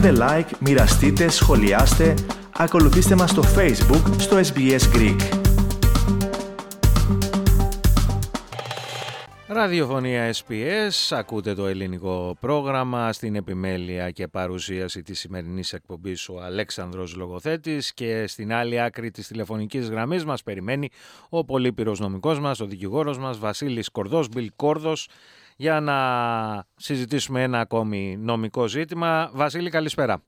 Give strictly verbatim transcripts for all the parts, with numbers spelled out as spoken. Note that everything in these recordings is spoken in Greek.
Κάντε like, μοιραστείτε, σχολιάστε, ακολουθήστε μας στο Facebook, στο Ες Μπι Ες Greek. Ραδιοφωνία Ες Πι Ες, ακούτε το ελληνικό πρόγραμμα. Στην επιμέλεια και παρουσίαση της σημερινής εκπομπής ο Αλέξανδρος Λογοθέτης και στην άλλη άκρη της τηλεφωνικής γραμμής μας περιμένει ο πολύπειρος νομικός μας, ο δικηγόρος μας Βασίλης Κορδός, Bill Κορδός, για να συζητήσουμε ένα ακόμη νομικό ζήτημα. Βασίλη, καλησπέρα.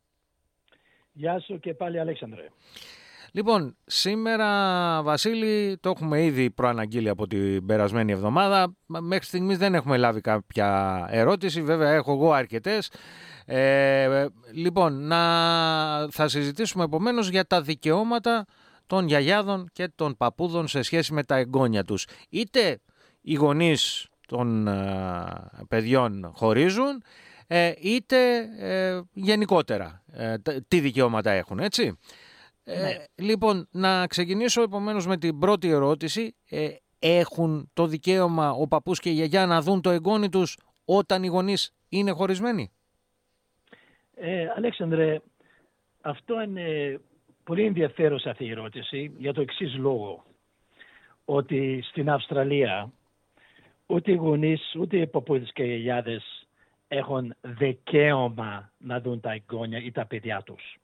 Γεια σου και πάλι, Αλέξανδρε. Λοιπόν, σήμερα, Βασίλη, το έχουμε ήδη προαναγγείλει από την περασμένη εβδομάδα. Μέχρι στιγμής δεν έχουμε λάβει κάποια ερώτηση. Βέβαια, έχω εγώ αρκετές. Ε, λοιπόν, να... θα συζητήσουμε επομένως για τα δικαιώματα των γιαγιάδων και των παππούδων σε σχέση με τα εγγόνια τους. Είτε οι γονείς των παιδιών χωρίζουν, είτε γενικότερα τι δικαιώματα έχουν, έτσι. Ε, ναι. Λοιπόν, να ξεκινήσω επομένως με την πρώτη ερώτηση. Ε, έχουν το δικαίωμα ο παππούς και η γιαγιά να δουν το εγγόνι τους όταν οι γονείς είναι χωρισμένοι? Ε, Αλέξανδρε, αυτό είναι πολύ ενδιαφέρουσα αυτή η ερώτηση για το εξής λόγο. Ότι στην Αυστραλία ούτε οι γονείς, ούτε οι παππούδες και οι γιαγιάδες έχουν δικαίωμα να δουν τα εγγόνια ή τα παιδιά τους.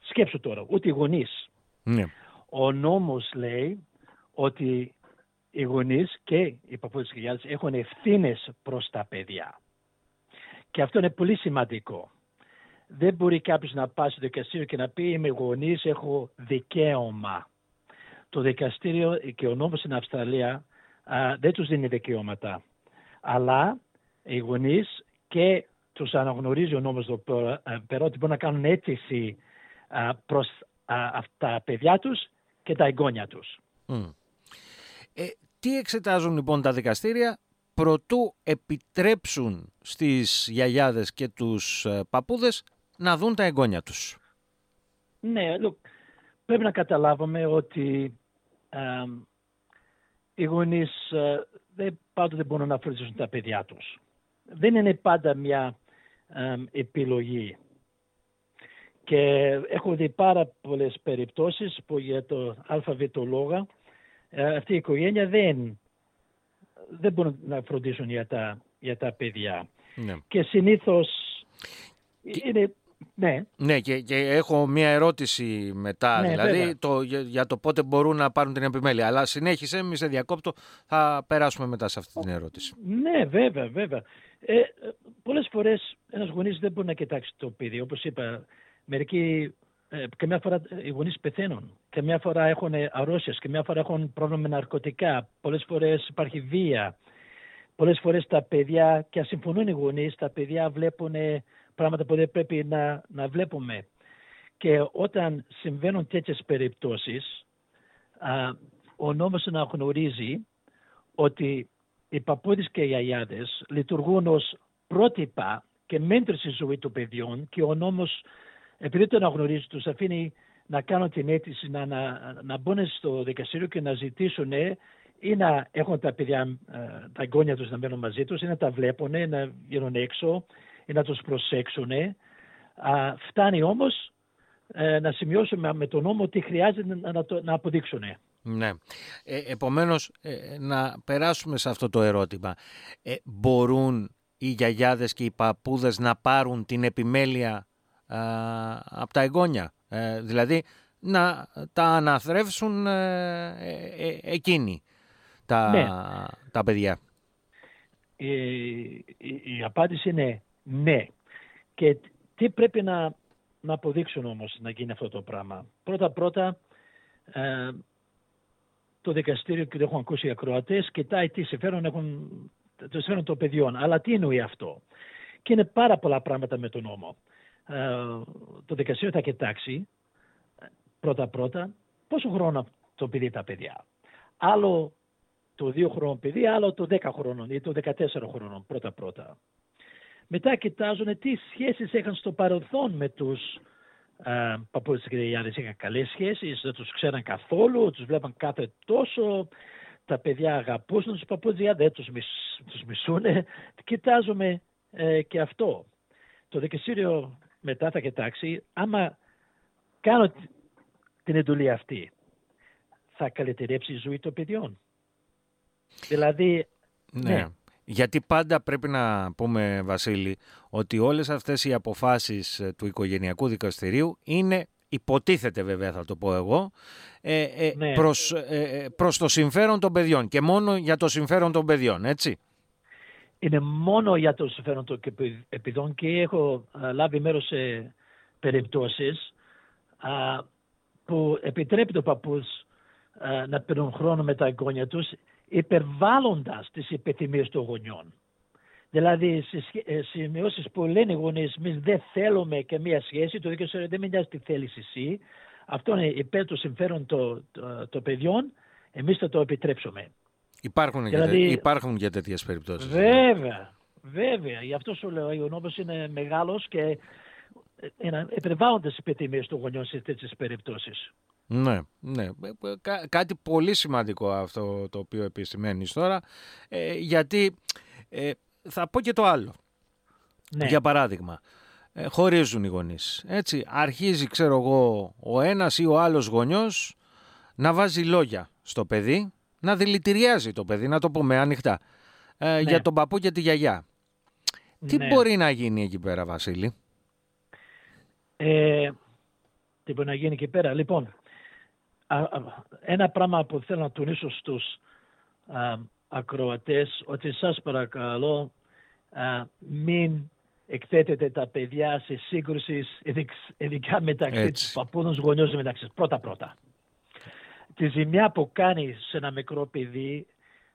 Σκέψου τώρα, ούτε οι γονείς. Ναι. Ο νόμος λέει ότι οι γονείς και οι παππούδες και οι γιαγιάδες έχουν ευθύνες προς τα παιδιά. Και αυτό είναι πολύ σημαντικό. Δεν μπορεί κάποιος να πάει στο δικαστήριο και να πει «Είμαι γονείς, έχω δικαίωμα». Το δικαστήριο και ο νόμος στην Αυστραλία α, δεν τους δίνει δικαιώματα. Αλλά οι γονείς και τους αναγνωρίζει ο νόμος εδώ πέρα ότι μπορούν να κάνουν αίτηση προς α, τα παιδιά τους και τα εγγόνια τους. Mm. Ε, τι εξετάζουν λοιπόν τα δικαστήρια προτού επιτρέψουν στις γιαγιάδες και τους παππούδες να δουν τα εγγόνια τους? Ναι, look, πρέπει να καταλάβουμε ότι α, οι γονείς α, δεν πάντοτε μπορούν να φροντίσουν τα παιδιά τους. Δεν είναι πάντα μια α, επιλογή. Και έχω δει πάρα πολλές περιπτώσεις που για το αλφαβήτο λόγο αυτή η οικογένεια δεν, δεν μπορούν να φροντίσουν για τα, για τα παιδιά. Ναι. Και συνήθως και... είναι... Ναι, ναι και, και έχω μία ερώτηση μετά, ναι, δηλαδή το, για, για το πότε μπορούν να πάρουν την επιμέλεια. Αλλά συνέχισε, μη σε διακόπτω, θα περάσουμε μετά σε αυτή την ερώτηση. Ναι, βέβαια, βέβαια. Ε, πολλές φορές ένας γονείς δεν μπορεί να κοιτάξει το παιδί, όπως είπα. Μερικοί, ε, καμιά φορά οι γονείς πεθαίνουν, καμιά φορά έχουν αρρώσεις, καμιά φορά έχουν πρόβλημα με ναρκωτικά, πολλές φορές υπάρχει βία. Πολλές φορές τα παιδιά, και ασυμφωνούν οι γονείς, τα παιδιά βλέπουν πράγματα που δεν πρέπει να, να βλέπουμε. Και όταν συμβαίνουν τέτοιες περιπτώσεις, α, ο νόμος να γνωρίζει ότι οι παππούδες και οι γιαγιάδες λειτουργούν ως πρότυπα και μέντρες στη ζωή των παιδιών και ο νόμος, επειδή το αναγνωρίζει, τους αφήνει να κάνουν την αίτηση, να, να, να μπουν στο δικαστήριο και να ζητήσουν ή να έχουν τα παιδιά, τα εγγόνια τους να μένουν μαζί τους, ή να τα βλέπουν, να γίνουν έξω, ή να τους προσέξουν. Φτάνει όμως να σημειώσουμε με τον νόμο ότι χρειάζεται να, το, να αποδείξουν. Ναι. Ε, επομένως, ε, να περάσουμε σε αυτό το ερώτημα. Ε, μπορούν οι γιαγιάδες και οι παππούδες να πάρουν την επιμέλεια από τα εγγόνια, ε, δηλαδή να τα αναθρέφσουν ε, ε, εκείνοι τα, ναι. τα παιδιά. Η, η, η απάντηση είναι ναι. Και τι πρέπει να, να αποδείξουν όμως να γίνει αυτό το πράγμα? Πρώτα πρώτα ε, το δικαστήριο, και το έχουν ακούσει οι ακροατές, κοιτάει τι συμφέρον έχουν το συμφέρον των παιδιών. Αλλά τι εννοεί αυτό? Και είναι πάρα πολλά πράγματα με τον νόμο. Uh, το δικαστήριο θα κοιτάξει πρώτα-πρώτα πόσο χρόνο το παιδί τα παιδιά. Άλλο το δύο χρόνο παιδί, άλλο το δέκα χρόνο ή το δεκατέσσερα χρόνο πρώτα-πρώτα. Μετά κοιτάζουν τι σχέσεις είχαν στο παρελθόν με τους uh, παππούδες και γιαγιάδες. Είχαν καλές σχέσεις, δεν τους ξέραν καθόλου, τους βλέπαν κάθε τόσο. Τα παιδιά αγαπούσαν τους παππούδες, δεν τους, μισ, τους μισούνε. Κοιτάζουμε uh, και αυτό. Το δικαστήριο μετά θα κοιτάξει, άμα κάνω την εντολή αυτή, θα καλυτερέψει η ζωή των παιδιών. Δηλαδή, ναι. ναι. Γιατί πάντα πρέπει να πούμε, Βασίλη, ότι όλες αυτές οι αποφάσεις του οικογενειακού δικαστηρίου είναι, υποτίθεται βέβαια θα το πω εγώ, ε, ε, ναι. προς, ε, προς το συμφέρον των παιδιών και μόνο για το συμφέρον των παιδιών, έτσι. Είναι μόνο για το συμφέρον των παιδιών και έχω α, λάβει μέρος σε περιπτώσεις α, που επιτρέπει το παππούς α, να παίρνουν χρόνο με τα εγγόνια τους, υπερβάλλοντας τις επιθυμίες των γονιών. Δηλαδή, στις σημειώσεις που λένε οι γονείς, εμείς δεν θέλουμε και μία σχέση, το δικαστήριο δεν μοιάζει τι θέλεις εσύ, αυτό είναι υπέρ του συμφέρον των το, το παιδιών, εμείς θα το επιτρέψουμε. Υπάρχουν, δηλαδή, και, υπάρχουν και τέτοιες περιπτώσεις. Βέβαια, βέβαια. Γι' αυτό σου λέω, ο νόμος είναι μεγάλος και υπερβάλλονται τις επιθυμίες των γονιών σε τέτοιες περιπτώσεις. Ναι, ναι. Κά- κάτι πολύ σημαντικό αυτό το οποίο επισημαίνεις τώρα, ε, γιατί ε, θα πω και το άλλο. Ναι. Για παράδειγμα, ε, χωρίζουν οι γονείς. Έτσι, αρχίζει, ξέρω εγώ, ο ένας ή ο άλλος γονιός να βάζει λόγια στο παιδί, να δηλητηριάζει το παιδί, να το πούμε ανοιχτά, ε, ναι. για τον παππού και τη γιαγιά. Ναι. Τι μπορεί να γίνει εκεί πέρα, Βασίλη? Ε, τι μπορεί να γίνει εκεί πέρα, λοιπόν. Ένα πράγμα που θέλω να τονίσω στους α, ακροατές, ότι σας παρακαλώ α, μην εκθέτετε τα παιδιά σε σύγκρουση, ειδικά μεταξύ της παππούδων γονιών, μεταξύ πρώτα-πρώτα. Τη ζημιά που κάνει σε ένα μικρό παιδί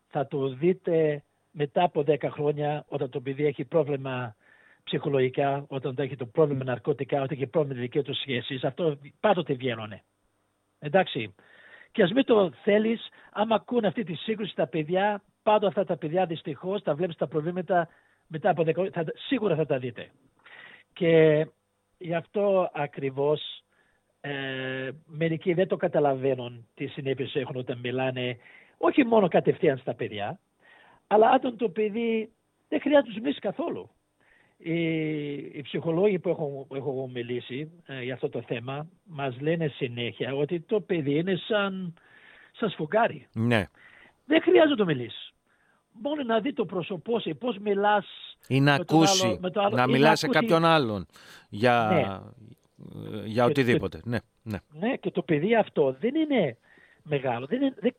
θα το δείτε μετά από δέκα χρόνια, όταν το παιδί έχει πρόβλημα ψυχολογικά, όταν έχει το πρόβλημα ναρκωτικά, όταν έχει πρόβλημα δικαίου του σχέσεις. Αυτό πάντοτε βγαίνουνε. Εντάξει. Και ας μην το θέλεις, άμα ακούνε αυτή τη σύγκρουση τα παιδιά, πάντα αυτά τα παιδιά δυστυχώς τα βλέπεις τα προβλήματα μετά από δεκαετία, θα, σίγουρα θα τα δείτε. Και γι' αυτό ακριβώς ε, μερικοί δεν το καταλαβαίνουν τι συνέπειες έχουν όταν μιλάνε, όχι μόνο κατευθείαν στα παιδιά, αλλά όταν το παιδί δεν χρειάζεται τους μιλήσει καθόλου. Οι, οι ψυχολόγοι που έχω, έχω μιλήσει ε, για αυτό το θέμα μας λένε συνέχεια ότι το παιδί είναι σαν, σαν σφουγγάρι. Ναι. Δεν χρειάζεται να το μιλήσει. Μόνο να δει το πρόσωπό σου, πώς μιλάς. Ή να ακούσει, άλλο, άλλο, να μιλάς σε κάποιον άλλον για, ναι. για οτιδήποτε. Και, ναι, ναι. ναι, και το παιδί αυτό δεν είναι μεγάλο. Δεν, είναι, δεν,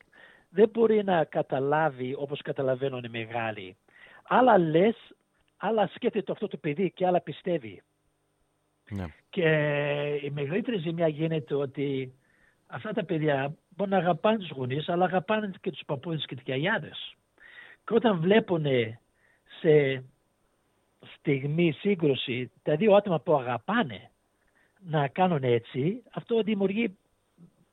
δεν μπορεί να καταλάβει όπως καταλαβαίνουν οι μεγάλοι. Αλλά λες, άλλα σκέφτεται αυτό το παιδί και άλλα πιστεύει. Ναι. Και η μεγαλύτερη ζημιά γίνεται ότι αυτά τα παιδιά μπορούν να αγαπάνε τους γονείς, αλλά αγαπάνε και τους παππούδες και τις γιαγιάδες. Και όταν βλέπουν σε στιγμή σύγκρουση τα δύο άτομα που αγαπάνε να κάνουν έτσι, αυτό δημιουργεί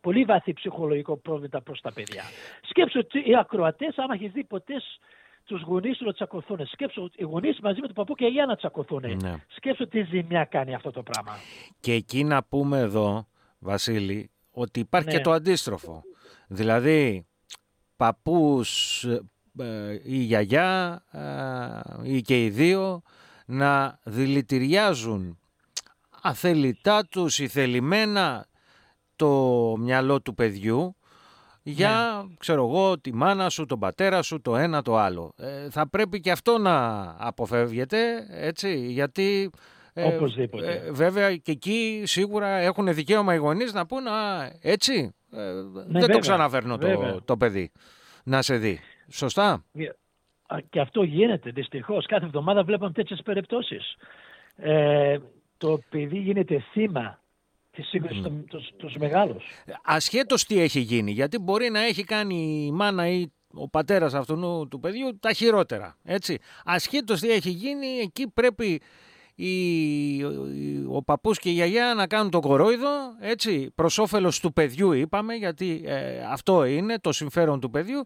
πολύ βαθύ ψυχολογικό πρόβλημα προς τα παιδιά. Σκέψου ότι οι ακροατές, άμα έχεις δει ποτέ τους γονείς να τσακωθούν. Σκέψου οι γονείς μαζί με τον παππού και η γιαγιά να τσακωθούν. Ναι. Σκέψου τι ζημιά κάνει αυτό το πράγμα. Και εκεί να πούμε εδώ, Βασίλη, ότι υπάρχει ναι. και το αντίστροφο. Δηλαδή, παππούς ε, ή γιαγιά ή ε, και οι δύο να δηλητηριάζουν αθελητά τους ή θελημένα το μυαλό του παιδιού για, ναι. ξέρω εγώ, τη μάνα σου, τον πατέρα σου, το ένα, το άλλο. Ε, θα πρέπει και αυτό να αποφεύγεται, έτσι, γιατί ε, ε, βέβαια και εκεί σίγουρα έχουν δικαίωμα οι γονείς να πούν α, έτσι, ε, ναι, δεν βέβαια, το ξαναφέρνω το, το παιδί να σε δει. Σωστά? Και αυτό γίνεται δυστυχώς. Κάθε εβδομάδα βλέπουμε τέτοιες περιπτώσεις. Ε, το παιδί γίνεται θύμα τη σύγκριση mm. τους, τους μεγάλους. Ασχέτως τι έχει γίνει, γιατί μπορεί να έχει κάνει η μάνα ή ο πατέρας αυτού του παιδιού τα χειρότερα, έτσι. Ασχέτως τι έχει γίνει, εκεί πρέπει η, ο, ο παππούς και η γιαγιά να κάνουν το κορόιδο, έτσι, προς όφελος του παιδιού είπαμε, γιατί ε, αυτό είναι το συμφέρον του παιδιού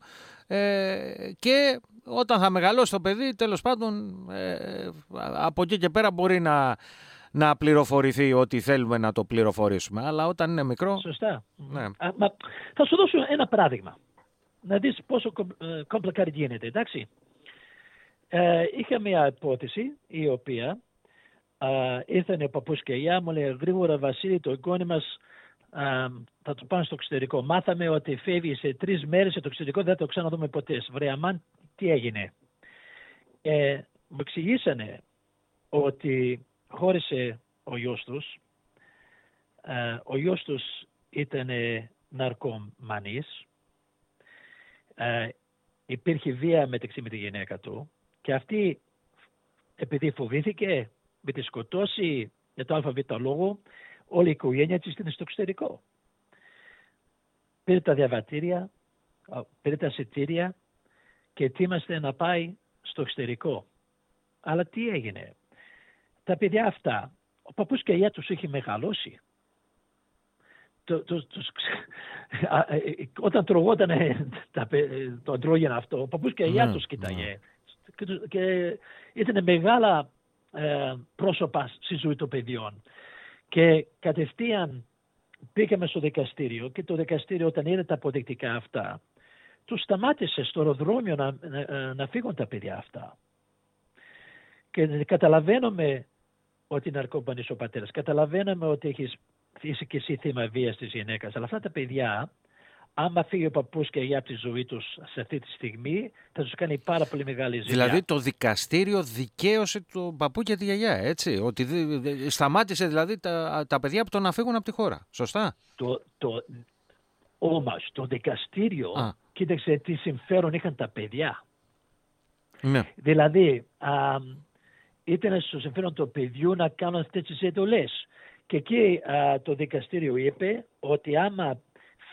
ε, και όταν θα μεγαλώσει το παιδί, τέλος πάντων, ε, από εκεί και πέρα μπορεί να να πληροφορηθεί ό,τι θέλουμε να το πληροφορήσουμε. Αλλά όταν είναι μικρό... Σωστά. Ναι. Α, μα, θα σου δώσω ένα παράδειγμα. Να δεις πόσο κομπλεκάρι γίνεται, εντάξει. Ε, είχα μια υπόθεση η οποία Uh, ήρθαν ο παππούς και η γιαγιά μου, λέει γρήγορα Βασίλη το εγγόνι μας uh, θα το πάνε στο εξωτερικό. Μάθαμε ότι φεύγει σε τρεις μέρες στο εξωτερικό, δεν θα το ξαναδούμε ποτέ. Βρε αμάν, τι έγινε. Ε, μου εξηγήσανε ότι χώρισε ο γιος τους. Uh, ο γιος τους ήταν ναρκωμανής. Uh, υπήρχε βία μεταξύ με τη γυναίκα του και αυτή επειδή φοβήθηκε με τη σκοτώσει για το ΑΒ λόγο, όλη η οικογένεια της ήταν στο εξωτερικό. Πήρε τα διαβατήρια, πήρε τα εισιτήρια και ετοίμαστε να πάει στο εξωτερικό. Αλλά τι έγινε. Τα παιδιά αυτά, ο παππούς και η γιαγιά τους είχε μεγαλώσει. Το, το, το, όταν τρογόταν το αντρόγενο αυτό, ο παππούς και η γιαγιά τους κοίταγε. Και, και ήταν μεγάλα πρόσωπα στη ζωή των παιδιών. Και κατευθείαν πήγαμε στο δικαστήριο και το δικαστήριο όταν είδε τα αποδεικτικά αυτά τους σταμάτησε στο αεροδρόμιο να, να, να φύγουν τα παιδιά αυτά. Και καταλαβαίνουμε ότι είναι ναρκωμανής ο πατέρας, καταλαβαίνουμε ότι έχεις, είσαι και εσύ θύμα βίας της γυναίκας, αλλά αυτά τα παιδιά άμα φύγει ο παππούς και η γιαγιά από τη ζωή τους σε αυτή τη στιγμή, θα τους κάνει πάρα πολύ μεγάλη ζημιά. Δηλαδή το δικαστήριο δικαίωσε τον παππού και τη γιαγιά, έτσι. Ότι δι, δι, σταμάτησε δηλαδή τα, τα παιδιά από το να φύγουν από τη χώρα. Σωστά. Το, το, όμως το δικαστήριο α. κοίταξε τι συμφέρον είχαν τα παιδιά. Ναι. Δηλαδή α, ήταν στο συμφέρον του παιδιού να κάνουν αυτές τις εντολές. Και εκεί α, το δικαστήριο είπε ότι άμα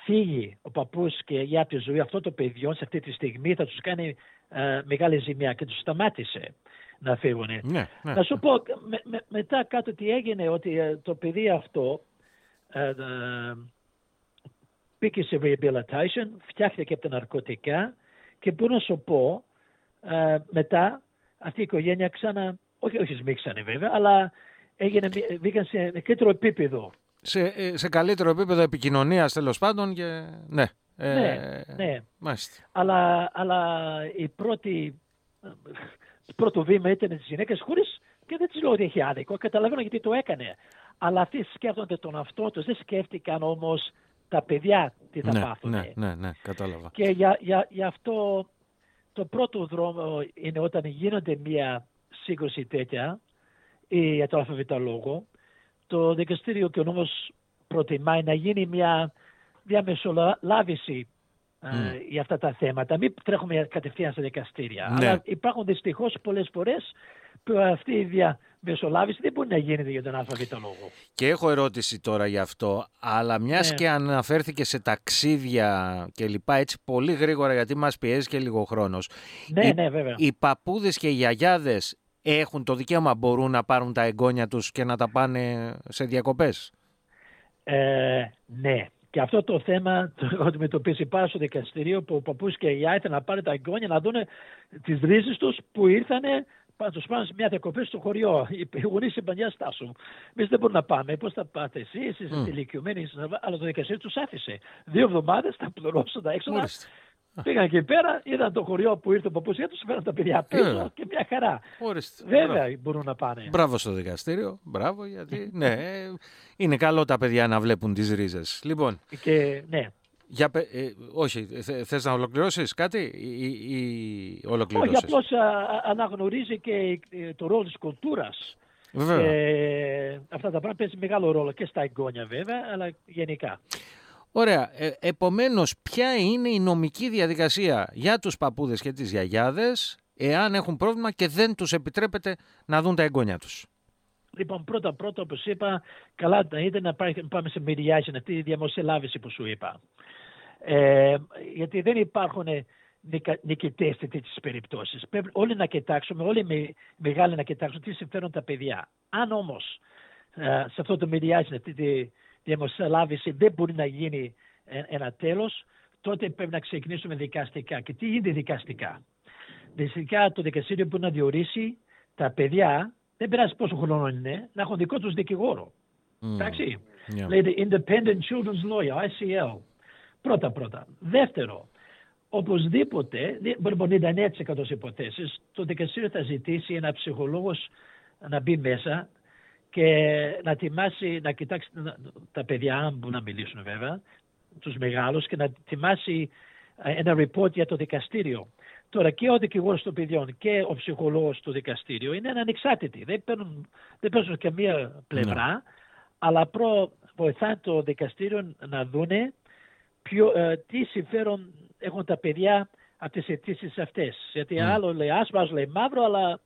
φύγει ο παππούς και η γιαγιά από τη ζωή αυτών των παιδιών σε αυτή τη στιγμή θα τους κάνει ε, μεγάλη ζημιά και τους σταμάτησε να φύγουν. Ναι, ναι, να σου ναι. πω με, με, μετά κάτω τι έγινε, ότι ε, το παιδί αυτό ε, ε, πήγε σε rehabilitation, φτιάχτηκε από τα ναρκωτικά και μπορώ να σου πω ε, μετά αυτή η οικογένεια ξανά, όχι, όχι σμίξανε βέβαια, αλλά έγινε, βγήκαν σε μικρότερο επίπεδο. Σε, σε καλύτερο επίπεδο επικοινωνίας τέλος πάντων και ναι. Ναι, ε, ναι. Μάλιστα. Αλλά, αλλά η πρώτη, το πρώτο βήμα ήταν τις γυναίκες χωρίς και δεν τις λέω ότι έχει άδικο. Καταλαβαίνω γιατί το έκανε. Αλλά αυτοί σκέφτονται τον αυτό τους, δεν σκέφτηκαν όμως τα παιδιά τι θα ναι, πάθουν. Ναι, ναι, ναι, κατάλαβα. Και για, για, για αυτό το πρώτο δρόμο είναι όταν γίνονται μια σύγκρουση τέτοια ή για το αλφαβητά λόγο, το δικαστήριο και ο νόμος προτιμάει να γίνει μια διαμεσολάβηση mm. ε, για αυτά τα θέματα. Μην τρέχουμε κατευθείαν στα δικαστήρια. Ναι. Αλλά υπάρχουν δυστυχώς πολλές φορές που αυτή η διαμεσολάβηση δεν μπορεί να γίνεται για τον ΑΒ λόγο. Και έχω ερώτηση τώρα γι' αυτό, αλλά μιας ναι. και αναφέρθηκε σε ταξίδια και λοιπά, έτσι πολύ γρήγορα γιατί μας πιέζει και λίγο χρόνος. Ναι, οι, ναι, βέβαια. Οι παππούδες και οι γιαγιάδες έχουν το δικαίωμα, μπορούν να πάρουν τα εγγόνια τους και να τα πάνε σε διακοπές. Ε, ναι. Και αυτό το θέμα το αντιμετωπίσει πάρα στο δικαστηρίο που ο παππούς και η γιαγιά ήταν να πάρει τα εγγόνια να δουν τις ρίζες τους που ήρθανε να τους πάνε σε μια διακοπή στο χωριό. Οι γονείς είπαν για στάσου. Εμείς δεν μπορούμε να πάμε. Πώς θα πάτε εσείς, εσείς mm. είστε ηλικιωμένοι, αλλά το δικαστήριο τους άφησε. Δύο εβδομάδες θα πληρώσουν τα έξοδα. Πήγαν εκεί πέρα, είδαν το χωριό που ήρθε ο παππούς και τους φέραν τα παιδιά πίσω και μια χαρά. Ορίστε, βέβαια μπράβο. Μπορούν να πάνε. Μπράβο στο δικαστήριο, μπράβο γιατί ναι, είναι καλό τα παιδιά να βλέπουν τις ρίζες. Λοιπόν, και, ναι. για, ε, όχι, θες να ολοκληρώσεις κάτι ή, ή ολοκληρώσεις. Όχι, απλώς αναγνωρίζει και το ρόλο της κουλτούρας. Ε, αυτά τα πράγματα παίζει μεγάλο ρόλο και στα εγγόνια βέβαια, αλλά γενικά. Ωραία. Ε, επομένως, ποια είναι η νομική διαδικασία για τους παππούδες και τις γιαγιάδες εάν έχουν πρόβλημα και δεν τους επιτρέπεται να δουν τα εγγόνια τους. Λοιπόν, πρώτα-πρώτα, όπως είπα, καλά ήταν να πάμε σε mediation, αυτή η διαμεσολάβηση που σου είπα. Ε, γιατί δεν υπάρχουν νικητές σε τέτοιες περιπτώσεις. Πρέπει όλοι να κοιτάξουμε, όλοι οι μεγάλοι να κοιτάξουν τι συμφέρουν τα παιδιά. Αν όμως ε, σε αυτό το mediation, αυτή τη διαμεσολάβηση δεν μπορεί να γίνει ένα τέλος, τότε πρέπει να ξεκινήσουμε δικαστικά. Και τι γίνεται δικαστικά. Δικαστικά το δικαστήριο μπορεί να διορίσει τα παιδιά, δεν πειράζει πόσο χρόνο είναι, να έχουν δικό τους δικηγόρο. Mm. Εντάξει. Yeah. Λέγεται Independent Children's Lawyer, άι σι ελ. Πρώτα πρώτα. Δεύτερο, οπωσδήποτε, μπορεί να είναι ενενήντα εννέα τοις εκατό υποθέσεις, το δικαστήριο θα ζητήσει ένα ψυχολόγος να μπει μέσα και να τιμάσει, να κοιτάξει τα παιδιά, αν μπορούν να μιλήσουν βέβαια, τους μεγάλους, και να τιμάσει ένα report για το δικαστήριο. Τώρα και ο δικηγόρος των παιδιών και ο ψυχολόγος του δικαστήριου είναι ανεξάρτητοι. Δεν παίρνουν, δεν παίρνουν και μία πλευρά, ναι. αλλά προ, βοηθάνε το δικαστήριο να δούνε ποιο, ε, τι συμφέρον έχουν τα παιδιά από τις αιτήσεις αυτές. Γιατί mm. άλλο λέει άσπρο, άλλο λέει μαύρο, αλλά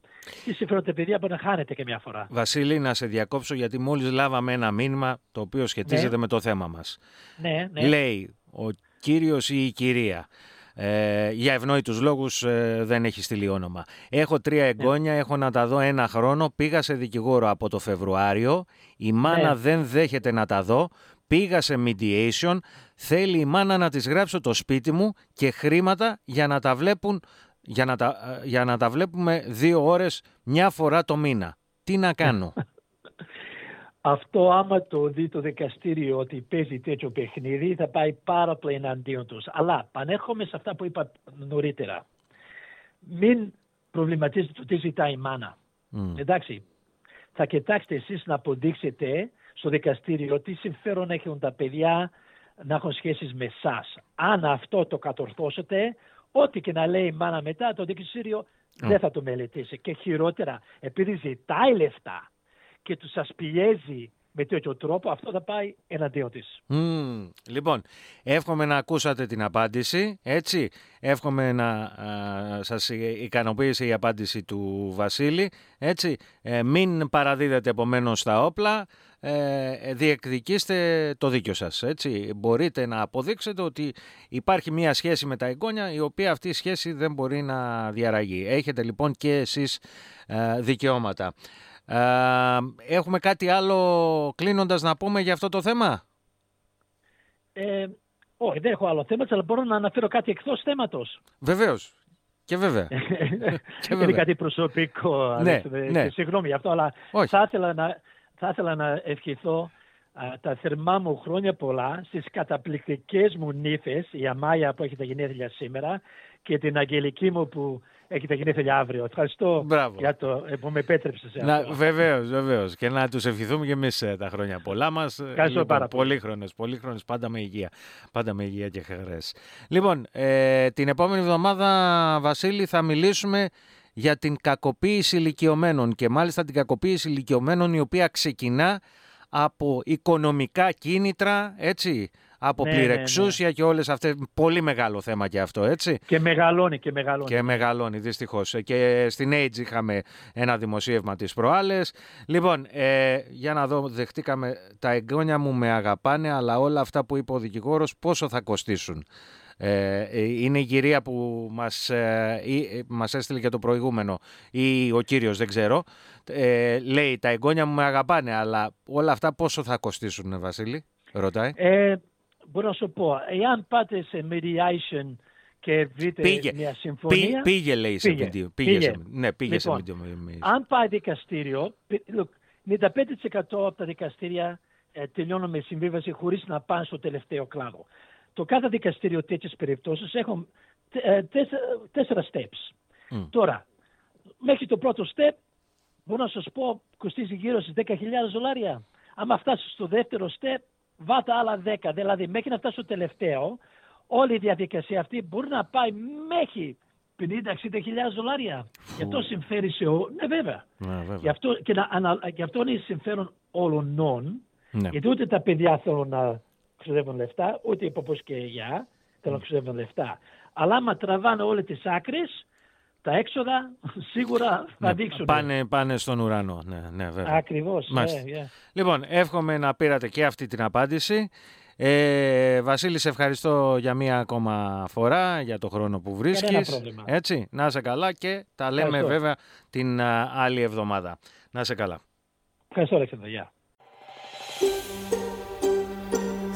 τι συμφέρον τα παιδιά μπορεί να χάνεται και μια φορά. Βασίλη, να σε διακόψω, γιατί μόλις λάβαμε ένα μήνυμα το οποίο σχετίζεται ναι. με το θέμα μας. Ναι, ναι. Λέει ο κύριος ή η κυρία. Ε, για ευνόητους λόγους ε, δεν έχει στείλει όνομα. Έχω τρία εγγόνια, ναι. έχω να τα δω ένα χρόνο. Πήγα σε δικηγόρο από το Φεβρουάριο. Η μάνα ναι. δεν δέχεται να τα δω. Πήγα σε mediation. Θέλει η μάνα να της γράψω το σπίτι μου και χρήματα για να τα, βλέπουν, για να τα, για να τα βλέπουμε δύο ώρες μια φορά το μήνα. Τι να κάνω? Αυτό άμα το δει το δικαστήριο ότι παίζει τέτοιο παιχνίδι, θα πάει πάρα πολύ εναντίον τους. Αλλά πανέρχομαι σε αυτά που είπα νωρίτερα. Μην προβληματίζετε το τι ζητάει η μάνα. Mm. Εντάξει, θα κοιτάξετε εσείς να αποδείξετε στο δικαστήριο τι συμφέρον έχουν τα παιδιά να έχουν σχέσεις με εσάς. Αν αυτό το κατορθώσετε, ό,τι και να λέει η μάνα μετά, το δικαστήριο mm. δεν θα το μελετήσει. Και χειρότερα, επειδή ζητάει λεφτά και του σας πιέζει με τέτοιο τρόπο, αυτό θα πάει εναντίον της. Mm, λοιπόν, εύχομαι να ακούσατε την απάντηση, έτσι. Εύχομαι να α, σας ικανοποίησε η απάντηση του Βασίλη, έτσι. Ε, μην παραδίδετε επομένως στα όπλα, ε, διεκδικήστε το δίκιο σας, έτσι. Μπορείτε να αποδείξετε ότι υπάρχει μία σχέση με τα εγγόνια, η οποία αυτή η σχέση δεν μπορεί να διαραγεί. Έχετε λοιπόν και εσείς ε, δικαιώματα. Uh, έχουμε κάτι άλλο κλείνοντας να πούμε για αυτό το θέμα? Ε, όχι, δεν έχω άλλο θέμα, αλλά μπορώ να αναφέρω κάτι εκτός θέματος. Βεβαίως. Και βέβαια. και βέβαια. Είναι κάτι προσωπικό. Ναι, ναι. Συγγνώμη γι' αυτό, αλλά θα ήθελα, να, θα ήθελα να ευχηθώ α, τα θερμά μου χρόνια πολλά στις καταπληκτικές μου νύφες, η Αμάια που έχει τα γενέθλια σήμερα και την Αγγελική μου που έχει τα γενέθλια αύριο. Ευχαριστώ Μπράβο. για το που με επέτρεψες. Βεβαίως, βεβαίως. Και να τους ευχηθούμε και εμείς τα χρόνια πολλά μας. Ευχαριστώ λοιπόν, πάρα πολύ. Πολύχρονες, πολύχρονες, πάντα με υγεία. Πάντα με υγεία και χαρές. Λοιπόν, ε, την επόμενη εβδομάδα, Βασίλη, θα μιλήσουμε για την κακοποίηση ηλικιωμένων, και μάλιστα την κακοποίηση ηλικιωμένων η οποία ξεκινά από οικονομικά κίνητρα, έτσι, από ναι, πληρεξούσια ναι, ναι. και όλες αυτές. Πολύ μεγάλο θέμα και αυτό, έτσι. Και μεγαλώνει και μεγαλώνει. Και μεγαλώνει, δυστυχώς. Και στην Age είχαμε ένα δημοσίευμα τις προάλλες. Λοιπόν, ε, για να δω, δεχτήκαμε τα εγγόνια μου με αγαπάνε, αλλά όλα αυτά που είπε ο δικηγόρος πόσο θα κοστίσουν. Ε, είναι η κυρία που μας, ε, ε, μας έστειλε και το προηγούμενο, ή ο κύριος, δεν ξέρω. Ε, λέει τα εγγόνια μου με αγαπάνε, αλλά όλα αυτά πόσο θα κοστίσουν, Βασίλη, ρωτάει. Ε, Μπορώ να σου πω, εάν πάτε σε mediation και βρείτε πήγε, μια συμφωνία... Πή, πήγε, λέει, σε mediation. Ναι, πήγε λοιπόν, σε mediation. Αν πάει δικαστήριο, look, ενενήντα πέντε τοις εκατό από τα δικαστήρια ε, τελειώνουν με συμβίβαση χωρίς να πάνε στο τελευταίο κλάδο. Το κάθε δικαστήριο τέτοιες περιπτώσεις έχουν ε, τέσσερα, τέσσερα steps. Mm. Τώρα, μέχρι το πρώτο step, μπορώ να σας πω, κοστίζει γύρω στις δέκα χιλιάδες δολάρια. Άμα φτάσει στο δεύτερο step, βάτα άλλα δέκα, δηλαδή μέχρι να φτάσει στο τελευταίο, όλη η διαδικασία αυτή μπορεί να πάει μέχρι πενήντα με εξήντα χιλιάδες δολάρια. Φου. Γι' αυτό συμφέρει σε όλους. Ναι, βέβαια. Ναι, βέβαια. Γι' αυτό, και να, γι' αυτό είναι συμφέρον όλων. Ναι. Γιατί ούτε τα παιδιά θέλουν να ξοδεύουν λεφτά, ούτε οι παππούς και οι γιαγιά θέλουν να ξοδεύουν λεφτά. Αλλά άμα τραβάνε όλες τις άκρες, τα έξοδα σίγουρα θα δείξουν. Πάνε, πάνε στον ουρανό. Ναι, ναι, βέβαια. Ακριβώς. Yeah, yeah. Λοιπόν, εύχομαι να πήρατε και αυτή την απάντηση. Ε, Βασίλη, σε ευχαριστώ για μία ακόμα φορά για το χρόνο που βρίσκεις. Έτσι, να είσαι καλά και τα λέμε ευχαριστώ. Βέβαια την α, άλλη εβδομάδα. Να είσαι καλά. Ευχαριστώ, Αλέξανδρο. Γεια.